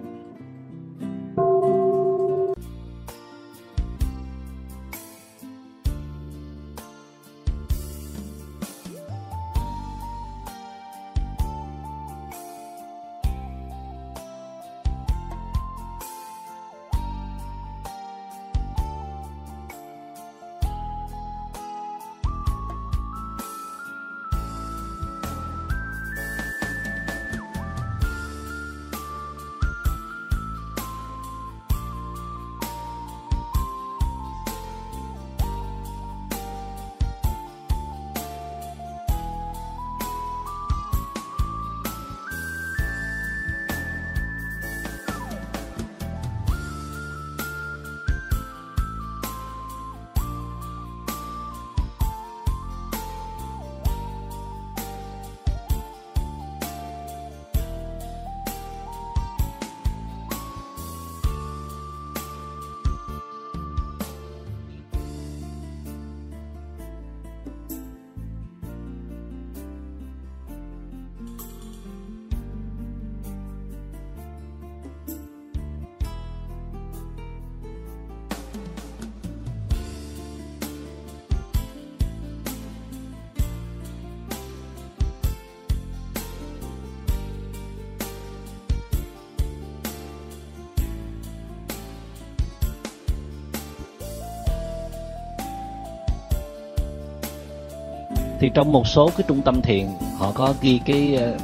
Thì trong một số cái trung tâm thiền họ có ghi cái uh,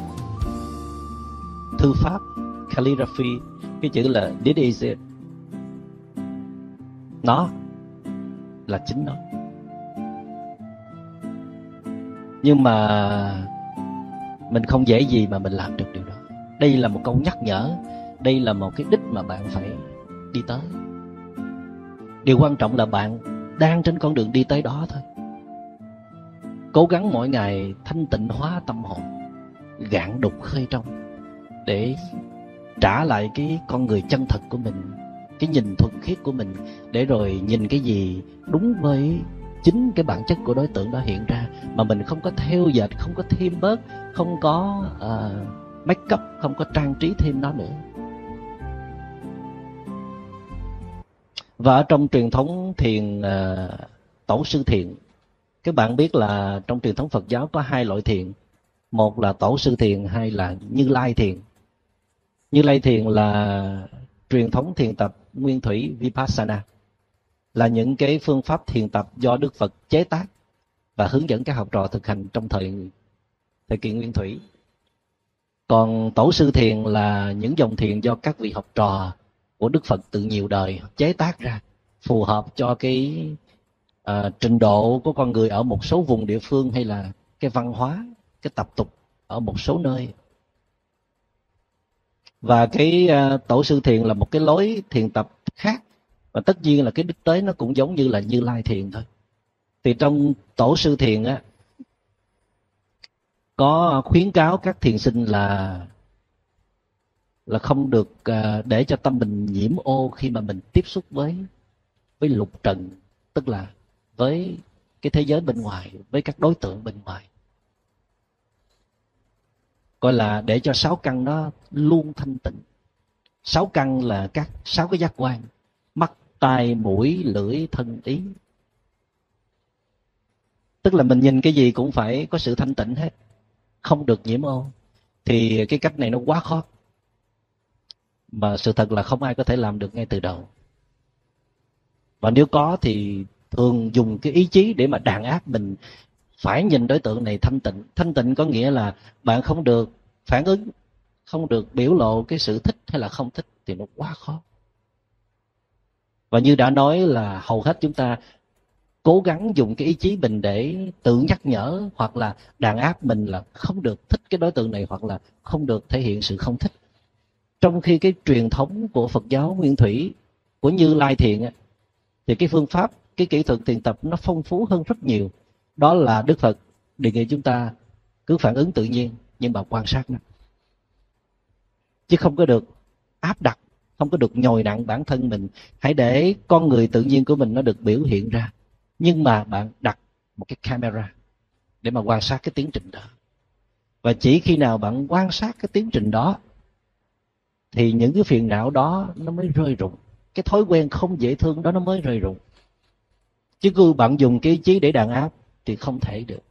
thư pháp calligraphy, cái chữ là this is it. Nó là chính nó. Nhưng mà mình không dễ gì mà mình làm được điều đó. Đây là một câu nhắc nhở, đây là một cái đích mà bạn phải đi tới. Điều quan trọng là bạn đang trên con đường đi tới đó thôi. Cố gắng mỗi ngày thanh tịnh hóa tâm hồn, gạn đục khơi trong, để trả lại cái con người chân thật của mình, cái nhìn thuần khiết của mình, để rồi nhìn cái gì đúng với chính cái bản chất của đối tượng đó hiện ra, mà mình không có theo dệt, không có thêm bớt, không có uh, make up, không có trang trí thêm nó nữa. Và ở trong truyền thống thiền tổ sư thiền, các bạn biết là trong truyền thống Phật giáo có hai loại thiền, một là tổ sư thiền, hai là Như Lai thiền. Như Lai thiền là truyền thống thiền tập nguyên thủy Vipassana, là những cái phương pháp thiền tập do Đức Phật chế tác và hướng dẫn các học trò thực hành trong thời thời kỳ nguyên thủy. Còn tổ sư thiền là những dòng thiền do các vị học trò của Đức Phật từ nhiều đời chế tác ra, phù hợp cho cái à, trình độ của con người ở một số vùng địa phương, hay là cái văn hóa, cái tập tục ở một số nơi. Và cái à, tổ sư thiền là một cái lối thiền tập khác, và tất nhiên là cái đích tới nó cũng giống như là Như Lai thiền thôi. Thì trong tổ sư thiền á, có khuyến cáo các thiền sinh là là không được để cho tâm mình nhiễm ô khi mà mình tiếp xúc với với lục trần, tức là với cái thế giới bên ngoài, với các đối tượng bên ngoài. Coi là để cho sáu căn nó luôn thanh tịnh. Sáu căn là các sáu cái giác quan: mắt, tai, mũi, lưỡi, thân, ý. Tức là mình nhìn cái gì cũng phải có sự thanh tịnh hết, không được nhiễm ô. Thì cái cách này nó quá khó, mà sự thật là không ai có thể làm được ngay từ đầu. Và nếu có thì thường dùng cái ý chí để mà đàn áp mình, phải nhìn đối tượng này thanh tịnh. Thanh tịnh có nghĩa là bạn không được phản ứng, không được biểu lộ cái sự thích hay là không thích, thì nó quá khó. Và như đã nói là hầu hết chúng ta cố gắng dùng cái ý chí mình để tự nhắc nhở hoặc là đàn áp mình là không được thích cái đối tượng này, hoặc là không được thể hiện sự không thích. Trong khi cái truyền thống của Phật giáo nguyên thủy, của Như Lai thiền, thì cái phương pháp, cái kỹ thuật thiền tập nó phong phú hơn rất nhiều. Đó là Đức Phật đề nghị chúng ta cứ phản ứng tự nhiên, nhưng mà quan sát nó, chứ không có được áp đặt, không có được nhồi nặng bản thân mình. Hãy để con người tự nhiên của mình nó được biểu hiện ra, nhưng mà bạn đặt một cái camera để mà quan sát cái tiến trình đó. Và chỉ khi nào bạn quan sát cái tiến trình đó thì những cái phiền não đó nó mới rơi rụng, cái thói quen không dễ thương đó nó mới rơi rụng. Chứ cứ bạn dùng cái ý chí để đàn áp thì không thể được.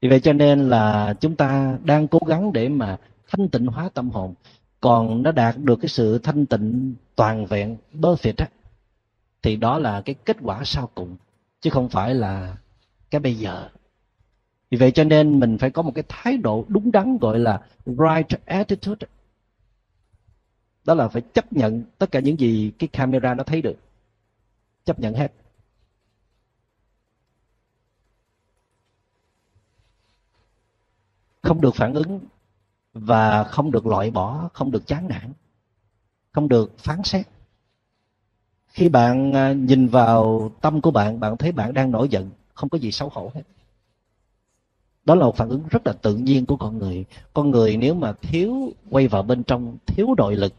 Vì vậy cho nên là chúng ta đang cố gắng để mà thanh tịnh hóa tâm hồn. Còn nó đạt được cái sự thanh tịnh toàn vẹn, perfect á, thì đó là cái kết quả sau cùng, chứ không phải là cái bây giờ. Vì vậy cho nên mình phải có một cái thái độ đúng đắn, gọi là right attitude. Đó là phải chấp nhận tất cả những gì cái camera nó thấy được, chấp nhận hết. Không được phản ứng và không được loại bỏ, không được chán nản, không được phán xét. Khi bạn nhìn vào tâm của bạn, bạn thấy bạn đang nổi giận, không có gì xấu hổ hết. Đó là một phản ứng rất là tự nhiên của con người. Con người nếu mà thiếu quay vào bên trong, thiếu nội lực,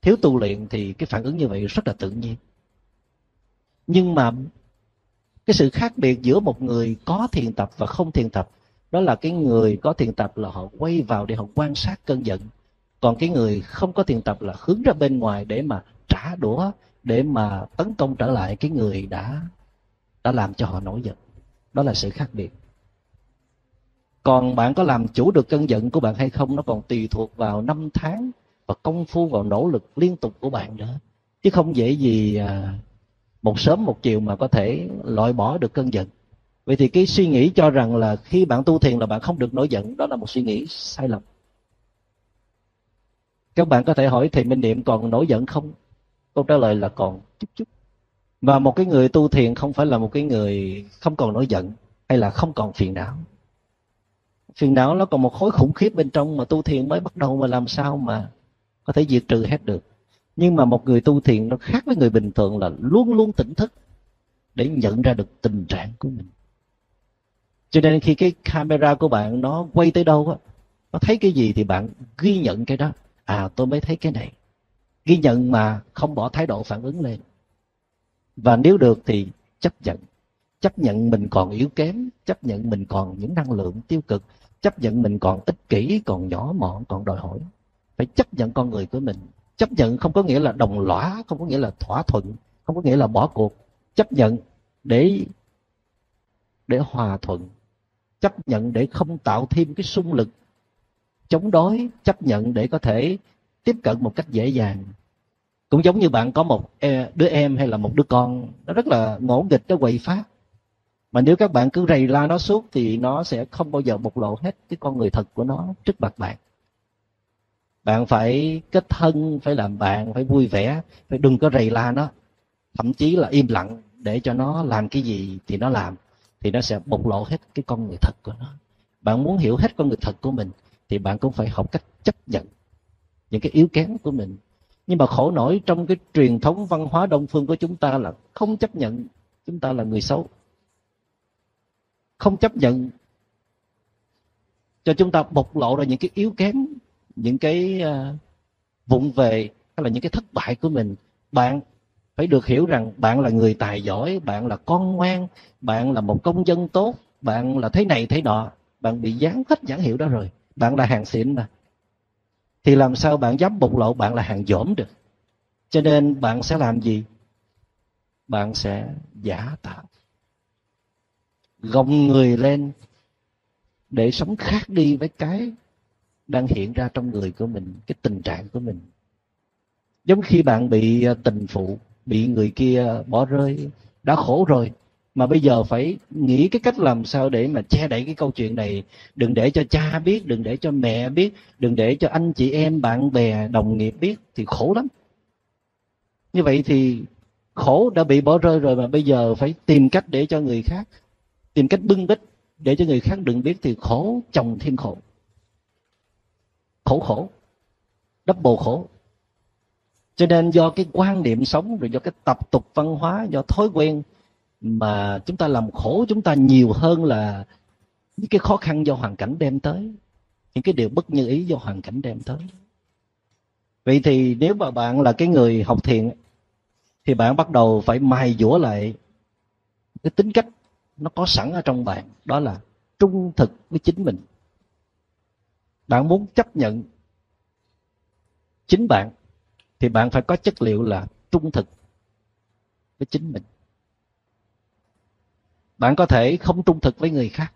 thiếu tu luyện thì cái phản ứng như vậy rất là tự nhiên. Nhưng mà cái sự khác biệt giữa một người có thiền tập và không thiền tập, đó là cái người có thiền tập là họ quay vào để họ quan sát cơn giận. Còn cái người không có thiền tập là hướng ra bên ngoài để mà trả đũa, để mà tấn công trở lại cái người đã, đã làm cho họ nổi giận. Đó là sự khác biệt. Còn bạn có làm chủ được cơn giận của bạn hay không, nó còn tùy thuộc vào năm tháng và công phu vào nỗ lực liên tục của bạn nữa. Chứ không dễ gì một sớm một chiều mà có thể loại bỏ được cơn giận. Vậy thì cái suy nghĩ cho rằng là khi bạn tu thiền là bạn không được nổi giận, đó là một suy nghĩ sai lầm. Các bạn có thể hỏi thầy Minh Niệm còn nổi giận không? Câu trả lời là còn chút chút. Và một cái người tu thiền không phải là một cái người không còn nổi giận hay là không còn phiền não. Phiền não nó còn một khối khủng khiếp bên trong, mà tu thiền mới bắt đầu mà làm sao mà có thể diệt trừ hết được. Nhưng mà một người tu thiền nó khác với người bình thường là luôn luôn tỉnh thức để nhận ra được tình trạng của mình. Cho nên khi cái camera của bạn nó quay tới đâu á, nó thấy cái gì thì bạn ghi nhận cái đó. À, tôi mới thấy cái này. Ghi nhận mà không bỏ thái độ phản ứng lên. Và nếu được thì chấp nhận. chấp nhận mình còn yếu kém, chấp nhận mình còn những năng lượng tiêu cực, chấp nhận mình còn ích kỷ, còn nhỏ mọn, còn đòi hỏi. Phải chấp nhận con người của mình. Chấp nhận không có nghĩa là đồng lõa, không có nghĩa là thỏa thuận, không có nghĩa là bỏ cuộc. Chấp nhận để để hòa thuận, chấp nhận để không tạo thêm cái xung lực chống đối, chấp nhận để có thể tiếp cận một cách dễ dàng. Cũng giống như bạn có một đứa em hay là một đứa con, nó rất là ngỗ nghịch, nó quậy phá, mà nếu các bạn cứ rầy la nó suốt thì nó sẽ không bao giờ bộc lộ hết cái con người thật của nó trước mặt bạn. Bạn phải kết thân, phải làm bạn, phải vui vẻ, phải đừng có rầy la nó, thậm chí là im lặng để cho nó làm cái gì thì nó làm, thì nó sẽ bộc lộ hết cái con người thật của nó. Bạn muốn hiểu hết con người thật của mình thì bạn cũng phải học cách chấp nhận những cái yếu kém của mình. Nhưng mà khổ nổi trong cái truyền thống văn hóa Đông phương của chúng ta là không chấp nhận chúng ta là người xấu, không chấp nhận cho chúng ta bộc lộ ra những cái yếu kém, những cái vụng về hay là những cái thất bại của mình. Bạn phải được hiểu rằng bạn là người tài giỏi, bạn là con ngoan, bạn là một công dân tốt, bạn là thế này thế nọ. Bạn bị dán hết nhãn hiệu đó rồi, bạn là hàng xịn mà, thì làm sao bạn dám bộc lộ bạn là hàng dỗm được. Cho nên bạn sẽ làm gì? Bạn sẽ giả tạo, gồng người lên để sống khác đi với cái đang hiện ra trong người của mình, cái tình trạng của mình. Giống khi bạn bị tình phụ, bị người kia bỏ rơi, đã khổ rồi, mà bây giờ phải nghĩ cái cách làm sao để mà che đậy cái câu chuyện này. Đừng để cho cha biết, đừng để cho mẹ biết, đừng để cho anh chị em, bạn bè, đồng nghiệp biết, thì khổ lắm. Như vậy thì khổ đã bị bỏ rơi rồi mà bây giờ phải tìm cách để cho người khác, tìm cách bưng bít để cho người khác đừng biết, thì khổ chồng thêm khổ. Khổ khổ, double khổ. Cho nên do cái quan niệm sống, rồi do cái tập tục văn hóa, do thói quen mà chúng ta làm khổ chúng ta nhiều hơn là những cái khó khăn do hoàn cảnh đem tới, những cái điều bất như ý do hoàn cảnh đem tới. Vậy thì nếu mà bạn là cái người học thiền thì bạn bắt đầu phải mài dũa lại cái tính cách nó có sẵn ở trong bạn, đó là trung thực với chính mình. Bạn muốn chấp nhận chính bạn thì bạn phải có chất liệu là trung thực với chính mình. Bạn có thể không trung thực với người khác,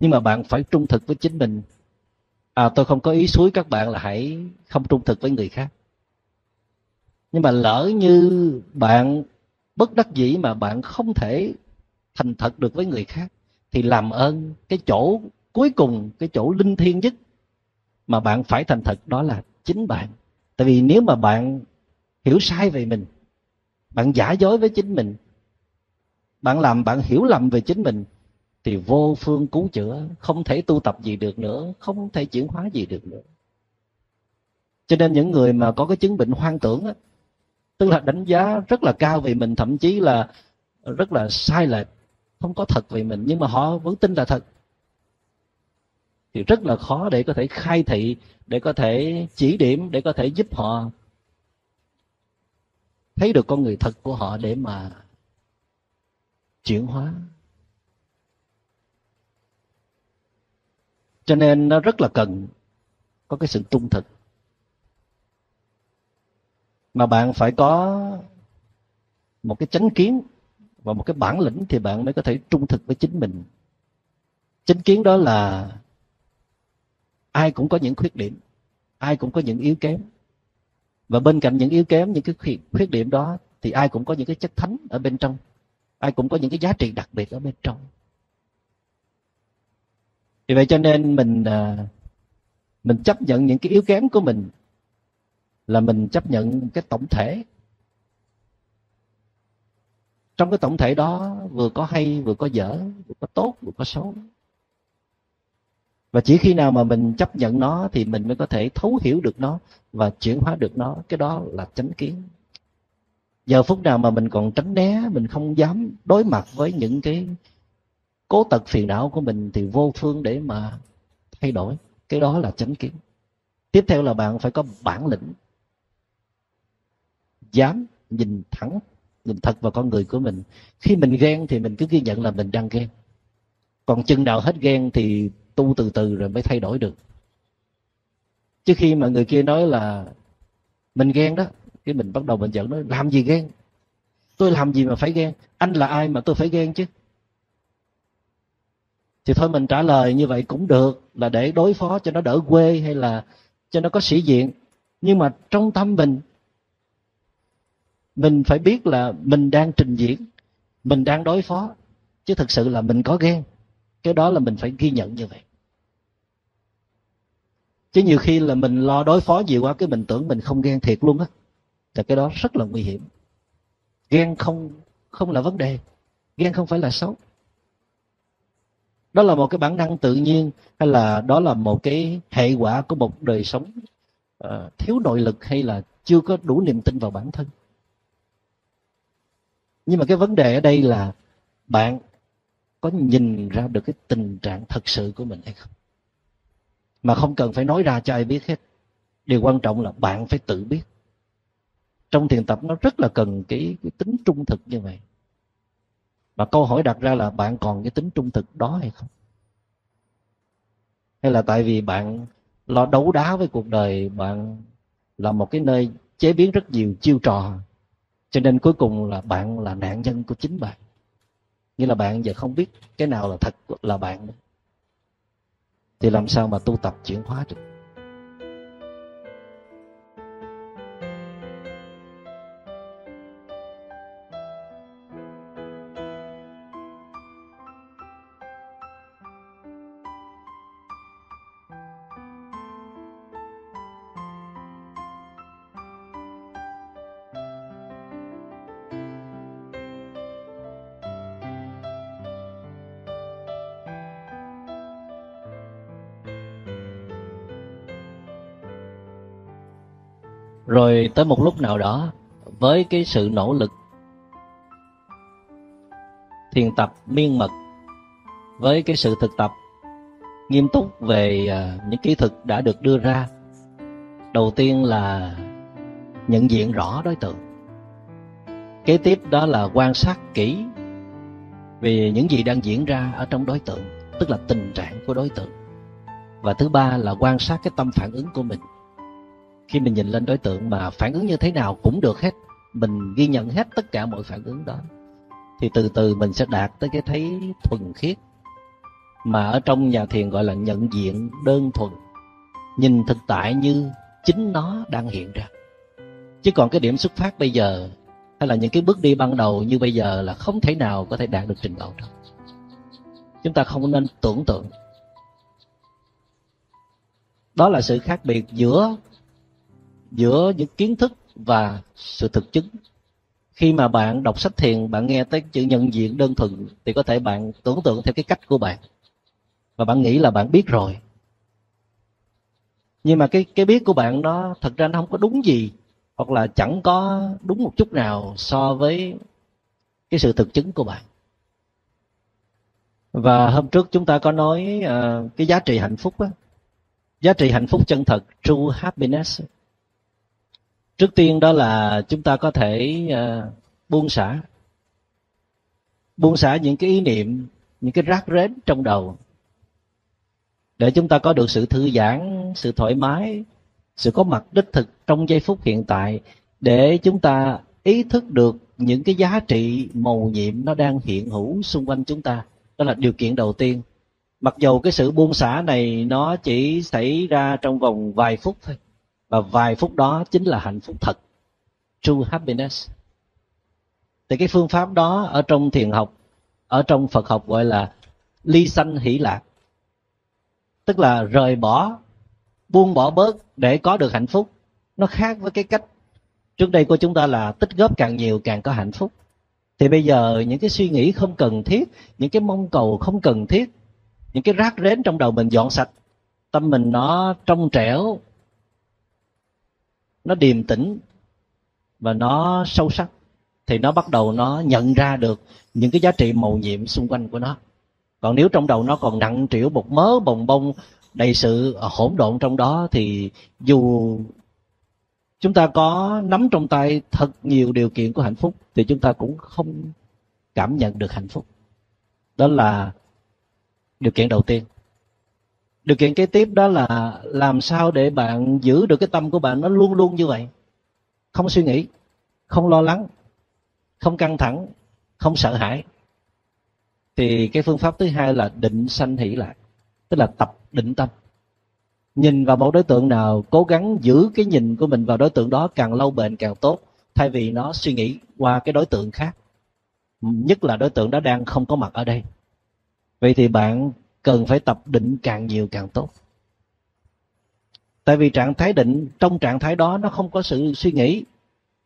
nhưng mà bạn phải trung thực với chính mình. À, tôi không có ý xúi các bạn là hãy không trung thực với người khác. Nhưng mà lỡ như bạn bất đắc dĩ mà bạn không thể thành thật được với người khác, thì làm ơn cái chỗ cuối cùng, cái chỗ linh thiêng nhất mà bạn phải thành thật đó là chính bạn. Tại vì nếu mà bạn hiểu sai về mình, bạn giả dối với chính mình, bạn làm bạn hiểu lầm về chính mình, thì vô phương cứu chữa, không thể tu tập gì được nữa, không thể chuyển hóa gì được nữa. Cho nên những người mà có cái chứng bệnh hoang tưởng á, tức là đánh giá rất là cao về mình, thậm chí là rất là sai lệch, không có thật về mình, nhưng mà họ vẫn tin là thật, thì rất là khó để có thể khai thị, để có thể chỉ điểm, để có thể giúp họ thấy được con người thật của họ để mà chuyển hóa. Cho nên nó rất là cần có cái sự trung thực. Mà bạn phải có một cái chánh kiến và một cái bản lĩnh thì bạn mới có thể trung thực với chính mình. Chánh kiến đó là ai cũng có những khuyết điểm, ai cũng có những yếu kém. Và bên cạnh những yếu kém, những cái khuyết điểm đó thì ai cũng có những cái chất thánh ở bên trong, ai cũng có những cái giá trị đặc biệt ở bên trong. Vì vậy cho nên mình mình chấp nhận những cái yếu kém của mình là mình chấp nhận cái tổng thể. Trong cái tổng thể đó vừa có hay, vừa có dở, vừa có tốt, vừa có xấu. Và chỉ khi nào mà mình chấp nhận nó thì mình mới có thể thấu hiểu được nó và chuyển hóa được nó. Cái đó là chánh kiến. Giờ phút nào mà mình còn tránh né, mình không dám đối mặt với những cái cố tật phiền não của mình thì vô phương để mà thay đổi. Cái đó là chánh kiến. Tiếp theo là bạn phải có bản lĩnh, dám nhìn thẳng nhìn thật vào con người của mình. Khi mình ghen thì mình cứ ghi nhận là mình đang ghen, còn chừng nào hết ghen thì tu từ từ rồi mới thay đổi được. Chứ khi mà người kia nói là mình ghen đó, cái mình bắt đầu mình giận, nói làm gì ghen, tôi làm gì mà phải ghen, anh là ai mà tôi phải ghen chứ. Thì thôi mình trả lời như vậy cũng được, là để đối phó cho nó đỡ quê hay là cho nó có sĩ diện. Nhưng mà trong tâm mình, mình phải biết là mình đang trình diễn, mình đang đối phó, chứ thực sự là mình có ghen. Cái đó là mình phải ghi nhận như vậy. Chứ nhiều khi là mình lo đối phó nhiều quá, cái mình tưởng mình không ghen thiệt luôn á, là cái đó rất là nguy hiểm. Ghen không, không là vấn đề, ghen không phải là xấu. Đó là một cái bản năng tự nhiên, hay là đó là một cái hệ quả của một đời sống uh, thiếu nội lực, hay là chưa có đủ niềm tin vào bản thân. Nhưng mà cái vấn đề ở đây là bạn có nhìn ra được cái tình trạng thật sự của mình hay không, mà không cần phải nói ra cho ai biết hết. Điều quan trọng là bạn phải tự biết. Trong thiền tập nó rất là cần cái, cái tính trung thực như vậy. Và câu hỏi đặt ra là bạn còn cái tính trung thực đó hay không? Hay là tại vì bạn lo đấu đá với cuộc đời, bạn là một cái nơi chế biến rất nhiều chiêu trò, cho nên cuối cùng là bạn là nạn nhân của chính bạn. Nghĩa là bạn giờ không biết cái nào là thật là bạn nữa. Thì làm sao mà tu tập chuyển hóa được? Rồi tới một lúc nào đó, với cái sự nỗ lực thiền tập miên mật, với cái sự thực tập nghiêm túc về những kỹ thuật đã được đưa ra, đầu tiên là nhận diện rõ đối tượng, kế tiếp đó là quan sát kỹ về những gì đang diễn ra ở trong đối tượng, tức là tình trạng của đối tượng, và thứ ba là quan sát cái tâm phản ứng của mình. Khi mình nhìn lên đối tượng mà phản ứng như thế nào cũng được hết, mình ghi nhận hết tất cả mọi phản ứng đó, thì từ từ mình sẽ đạt tới cái thấy thuần khiết, mà ở trong nhà thiền gọi là nhận diện đơn thuần, nhìn thực tại như chính nó đang hiện ra. Chứ còn cái điểm xuất phát bây giờ, hay là những cái bước đi ban đầu như bây giờ, là không thể nào có thể đạt được trình độ đó. Chúng ta không nên tưởng tượng. Đó là sự khác biệt giữa giữa những kiến thức và sự thực chứng. Khi mà bạn đọc sách thiền, bạn nghe tới chữ nhận diện đơn thuần, thì có thể bạn tưởng tượng theo cái cách của bạn, và bạn nghĩ là bạn biết rồi. Nhưng mà cái, cái biết của bạn đó thật ra nó không có đúng gì, hoặc là chẳng có đúng một chút nào so với cái sự thực chứng của bạn. Và hôm trước chúng ta có nói uh, cái giá trị hạnh phúc đó. Giá trị hạnh phúc chân thật, true happiness. Trước tiên đó là chúng ta có thể uh, buông xả. Buông xả những cái ý niệm, những cái rác rến trong đầu, để chúng ta có được sự thư giãn, sự thoải mái, sự có mặt đích thực trong giây phút hiện tại, để chúng ta ý thức được những cái giá trị mầu nhiệm nó đang hiện hữu xung quanh chúng ta. Đó là điều kiện đầu tiên. Mặc dù cái sự buông xả này nó chỉ xảy ra trong vòng vài phút thôi, và vài phút đó chính là hạnh phúc thật, true happiness. Thì cái phương pháp đó ở trong thiền học, ở trong Phật học gọi là ly sanh hỷ lạc, tức là rời bỏ, buông bỏ bớt để có được hạnh phúc. Nó khác với cái cách trước đây của chúng ta là tích góp càng nhiều càng có hạnh phúc. Thì bây giờ những cái suy nghĩ không cần thiết, những cái mong cầu không cần thiết, những cái rác rến trong đầu mình dọn sạch, tâm mình nó trong trẻo, nó điềm tĩnh và nó sâu sắc, thì nó bắt đầu nó nhận ra được những cái giá trị mầu nhiệm xung quanh của nó. Còn nếu trong đầu nó còn nặng trĩu một mớ bồng bông đầy sự hỗn độn trong đó, thì dù chúng ta có nắm trong tay thật nhiều điều kiện của hạnh phúc thì chúng ta cũng không cảm nhận được hạnh phúc. Đó là điều kiện đầu tiên. Điều kiện kế tiếp đó là làm sao để bạn giữ được cái tâm của bạn nó luôn luôn như vậy, không suy nghĩ, không lo lắng, không căng thẳng, không sợ hãi. Thì cái phương pháp thứ hai là định sanh hỷ lại, tức là tập định tâm. Nhìn vào một đối tượng nào, cố gắng giữ cái nhìn của mình vào đối tượng đó càng lâu bền càng tốt, thay vì nó suy nghĩ qua cái đối tượng khác, nhất là đối tượng đó đang không có mặt ở đây. Vậy thì bạn cần phải tập định càng nhiều càng tốt. Tại vì trạng thái định, trong trạng thái đó nó không có sự suy nghĩ,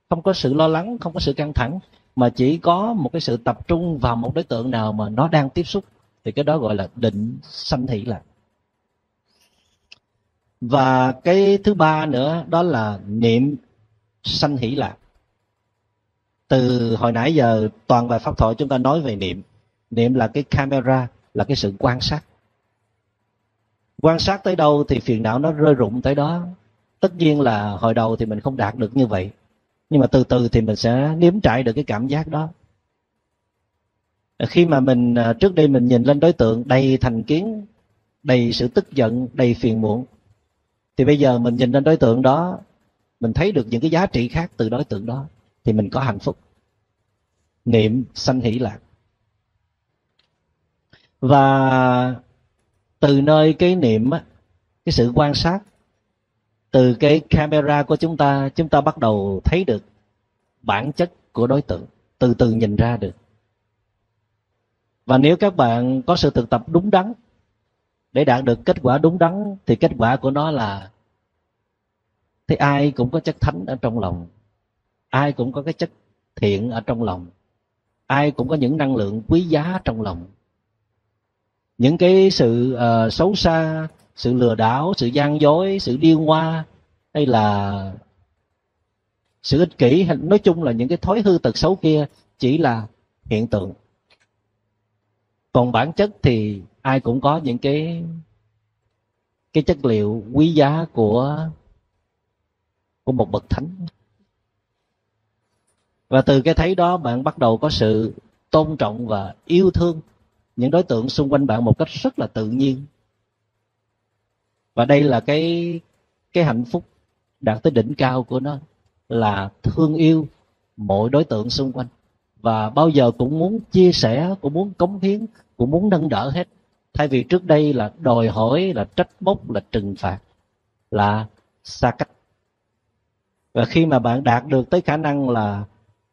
không có sự lo lắng, không có sự căng thẳng, mà chỉ có một cái sự tập trung vào một đối tượng nào mà nó đang tiếp xúc. Thì cái đó gọi là định sanh hỷ lạc. Và cái thứ ba nữa đó là niệm sanh hỷ lạc. Từ hồi nãy giờ toàn bài pháp thoại chúng ta nói về niệm. Niệm là cái camera, là cái sự quan sát. Quan sát tới đâu thì phiền não nó rơi rụng tới đó. Tất nhiên là hồi đầu thì mình không đạt được như vậy, nhưng mà từ từ thì mình sẽ nếm trải được cái cảm giác đó. Khi mà mình trước đây mình nhìn lên đối tượng đầy thành kiến, đầy sự tức giận, đầy phiền muộn, thì bây giờ mình nhìn lên đối tượng đó, mình thấy được những cái giá trị khác từ đối tượng đó, thì mình có hạnh phúc. Niệm sanh hỷ lạc. Và từ nơi cái niệm, cái sự quan sát, từ cái camera của chúng ta, chúng ta bắt đầu thấy được bản chất của đối tượng, từ từ nhìn ra được. Và nếu các bạn có sự thực tập đúng đắn, để đạt được kết quả đúng đắn, thì kết quả của nó là thì ai cũng có chất thánh ở trong lòng, ai cũng có cái chất thiện ở trong lòng, ai cũng có những năng lượng quý giá trong lòng. Những cái sự uh, xấu xa, sự lừa đảo, sự gian dối, sự điêu ngoa, hay là sự ích kỷ, nói chung là những cái thói hư tật xấu kia chỉ là hiện tượng. Còn bản chất thì ai cũng có những cái cái chất liệu quý giá của của một bậc thánh. Và từ cái thấy đó bạn bắt đầu có sự tôn trọng và yêu thương những đối tượng xung quanh bạn một cách rất là tự nhiên. Và đây là cái cái hạnh phúc đạt tới đỉnh cao của nó, là thương yêu mọi đối tượng xung quanh và bao giờ cũng muốn chia sẻ, cũng muốn cống hiến, cũng muốn nâng đỡ hết, thay vì trước đây là đòi hỏi, là trách móc, là trừng phạt, là xa cách. Và khi mà bạn đạt được tới khả năng là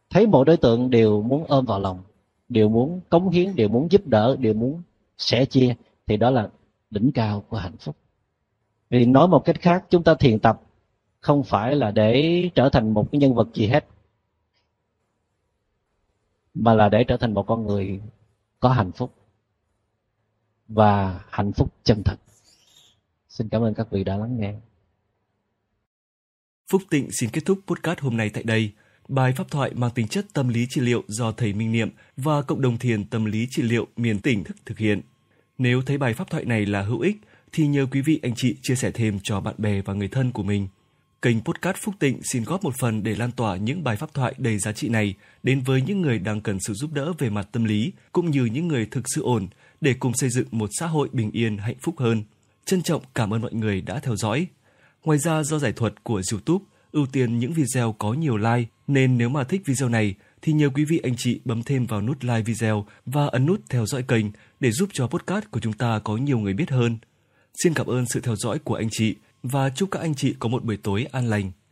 thấy mọi đối tượng đều muốn ôm vào lòng, đều muốn cống hiến, đều muốn giúp đỡ, đều muốn sẻ chia, thì đó là đỉnh cao của hạnh phúc. Vì nói một cách khác, chúng ta thiền tập không phải là để trở thành một cái nhân vật gì hết, mà là để trở thành một con người có hạnh phúc và hạnh phúc chân thật. Xin cảm ơn các vị đã lắng nghe. Phúc Tịnh xin kết thúc podcast hôm nay tại đây. Bài pháp thoại mang tính chất tâm lý trị liệu do thầy Minh Niệm và cộng đồng thiền tâm lý trị liệu miền tỉnh thức thực hiện. Nếu thấy bài pháp thoại này là hữu ích thì nhờ quý vị anh chị chia sẻ thêm cho bạn bè và người thân của mình. Kênh podcast Phúc Tịnh xin góp một phần để lan tỏa những bài pháp thoại đầy giá trị này đến với những người đang cần sự giúp đỡ về mặt tâm lý, cũng như những người thực sự ổn, để cùng xây dựng một xã hội bình yên, hạnh phúc hơn. Trân trọng cảm ơn mọi người đã theo dõi. Ngoài ra, do giải thuật của YouTube ưu tiên những video có nhiều like, nên nếu mà thích video này thì nhờ quý vị anh chị bấm thêm vào nút like video và ấn nút theo dõi kênh để giúp cho podcast của chúng ta có nhiều người biết hơn. Xin cảm ơn sự theo dõi của anh chị và chúc các anh chị có một buổi tối an lành.